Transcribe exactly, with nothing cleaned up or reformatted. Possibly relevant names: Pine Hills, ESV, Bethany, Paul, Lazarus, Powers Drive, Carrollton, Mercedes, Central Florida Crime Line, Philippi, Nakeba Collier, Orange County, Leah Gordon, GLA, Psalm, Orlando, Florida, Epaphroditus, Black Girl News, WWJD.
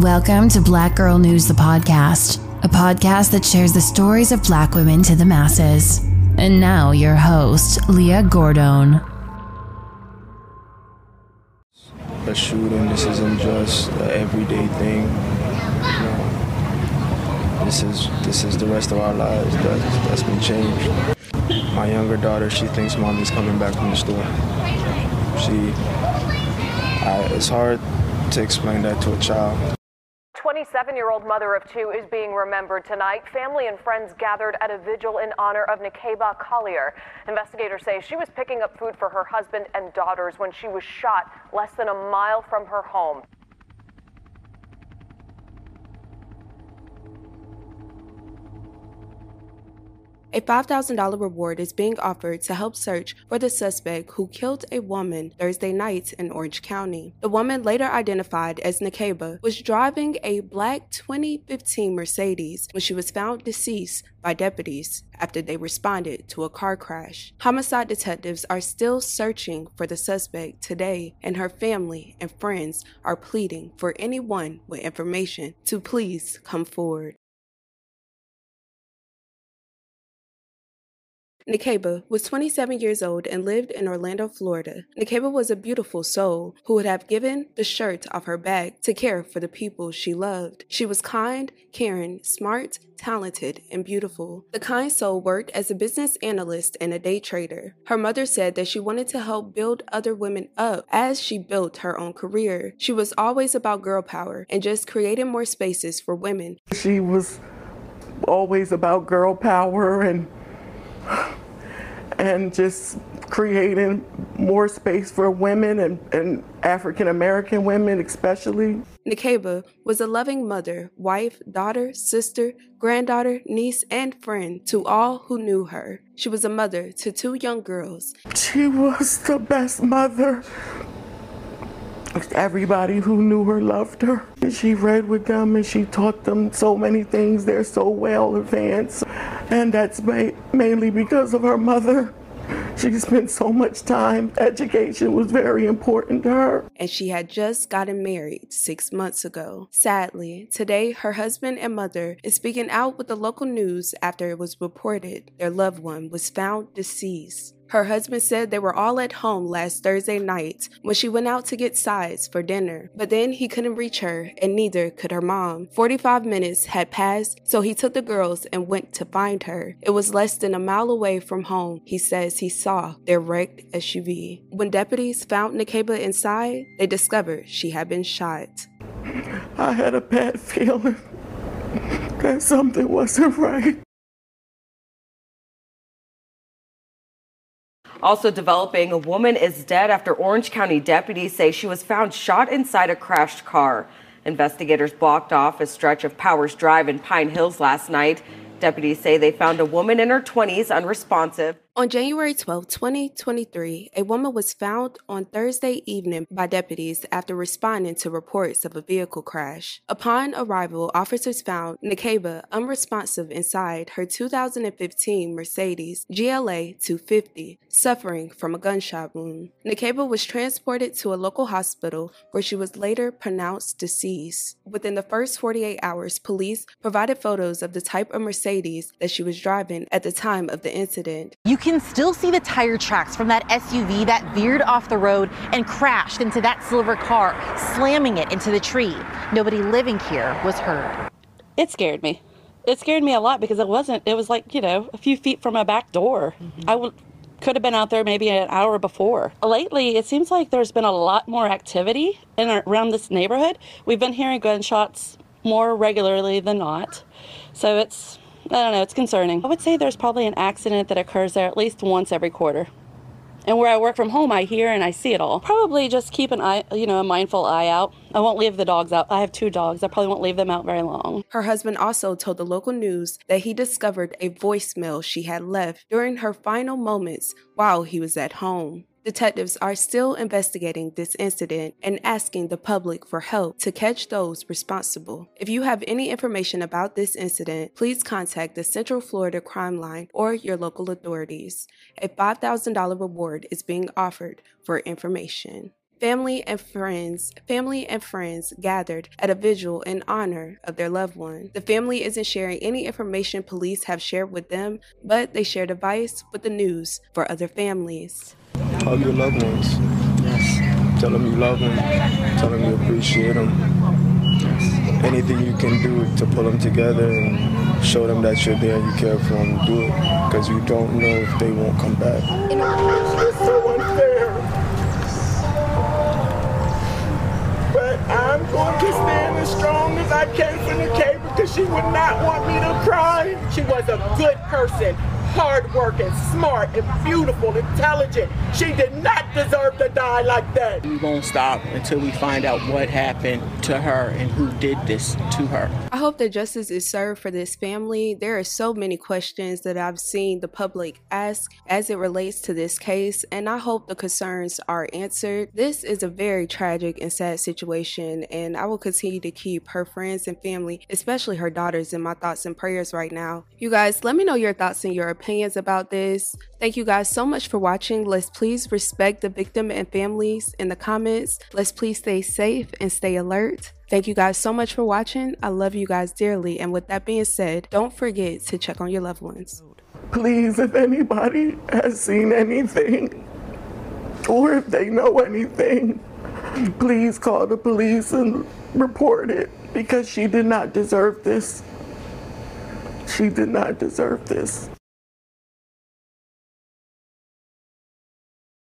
Welcome to Black Girl News, the podcast, a podcast that shares the stories of black women to the masses. And now your host, Leah Gordon. A shooting, this isn't just an everyday thing. You know, this is this is the rest of our lives. That's, that's been changed. My younger daughter, she thinks mommy's coming back from the store. She, I, it's hard to explain that to a child. twenty-seven-year-old mother of two is being remembered tonight. Family and friends gathered at a vigil in honor of Nakeba Collier. Investigators say she was picking up food for her husband and daughters when she was shot less than a mile from her home. A five thousand dollars reward is being offered to help search for the suspect who killed a woman Thursday night in Orange County. The woman, later identified as Nakeba, was driving a black twenty fifteen Mercedes when she was found deceased by deputies after they responded to a car crash. Homicide detectives are still searching for the suspect today, and her family and friends are pleading for anyone with information to please come forward. Nakeba was twenty-seven years old and lived in Orlando, Florida. Nakeba was a beautiful soul who would have given the shirt off her back to care for the people she loved. She was kind, caring, smart, talented, and beautiful. The kind soul worked as a business analyst and a day trader. Her mother said that she wanted to help build other women up as she built her own career. She was always about girl power and just creating more spaces for women. She was always about girl power and and just creating more space for women and, and African-American women especially. Nakeba was a loving mother, wife, daughter, sister, granddaughter, niece, and friend to all who knew her. She was a mother to two young girls. She was the best mother. Everybody who knew her loved her. She read with them and she taught them so many things. They're so well advanced. And that's ma- mainly because of her mother. She spent so much time. Education was very important to her. And she had just gotten married six months ago. Sadly, today her husband and mother is speaking out with the local news after it was reported their loved one was found deceased. Her husband said they were all at home last Thursday night when she went out to get sides for dinner, but then he couldn't reach her and neither could her mom. forty-five minutes had passed, so he took the girls and went to find her. It was less than a mile away from home. He says he saw their wrecked S U V. When deputies found Nakeba inside, they discovered she had been shot. I had a bad feeling that something wasn't right. Also developing, a woman is dead after Orange County deputies say she was found shot inside a crashed car. Investigators blocked off a stretch of Powers Drive in Pine Hills last night. Deputies say they found a woman in her twenties unresponsive. On January twelfth, twenty twenty-three, a woman was found on Thursday evening by deputies after responding to reports of a vehicle crash. Upon arrival, officers found Nakeba unresponsive inside her two thousand fifteen Mercedes G L A two fifty, suffering from a gunshot wound. Nakeba was transported to a local hospital where she was later pronounced deceased. Within the first forty-eight hours, police provided photos of the type of Mercedes that she was driving at the time of the incident. You can still see the tire tracks from that S U V that veered off the road and crashed into that silver car, slamming it into the tree. Nobody living here was hurt. It scared me. It scared me a lot because it wasn't, it was like, you know, a few feet from my back door. Mm-hmm. I w- could have been out there maybe an hour before. Lately, it seems like there's been a lot more activity in our, around this neighborhood. We've been hearing gunshots more regularly than not. So it's... I don't know, it's concerning. I would say there's probably an accident that occurs there at least once every quarter. And where I work from home, I hear and I see it all. Probably just keep an eye, you know, a mindful eye out. I won't leave the dogs out. I have two dogs. I probably won't leave them out very long. Her husband also told the local news that he discovered a voicemail she had left during her final moments while he was at home. Detectives are still investigating this incident and asking the public for help to catch those responsible. If you have any information about this incident, please contact the Central Florida Crime Line or your local authorities. A five thousand dollars reward is being offered for information. Family and friends, family and friends gathered at a vigil in honor of their loved one. The family isn't sharing any information police have shared with them, but they shared advice with the news for other families. Hug your loved ones. Yes. Tell them you love them. Tell them you appreciate them. Yes. Anything you can do to pull them together and show them that you're there and you care for them, do it. Because you don't know if they won't come back. You know, it's so unfair. I'm going to stand as strong as I can for Nakeba because she would not want me to cry. She was a good person, hardworking, smart, and beautiful, intelligent. She did not deserve to die like that. We won't stop until we find out what happened to her and who did this to her. I hope that justice is served for this family. There are so many questions that I've seen the public ask as it relates to this case, and I hope the concerns are answered. This is a very tragic and sad situation, and I will continue to keep her friends and family, especially her daughters, in my thoughts and prayers right now. You guys, let me know your thoughts and your opinions about this. Thank you guys so much for watching. Let's please respect the victim and families in the comments. Let's please stay safe and stay alert. Thank you guys so much for watching. I love you guys dearly. And with that being said, don't forget to check on your loved ones. Please, if anybody has seen anything or if they know anything, please call the police and report it because she did not deserve this. She did not deserve this.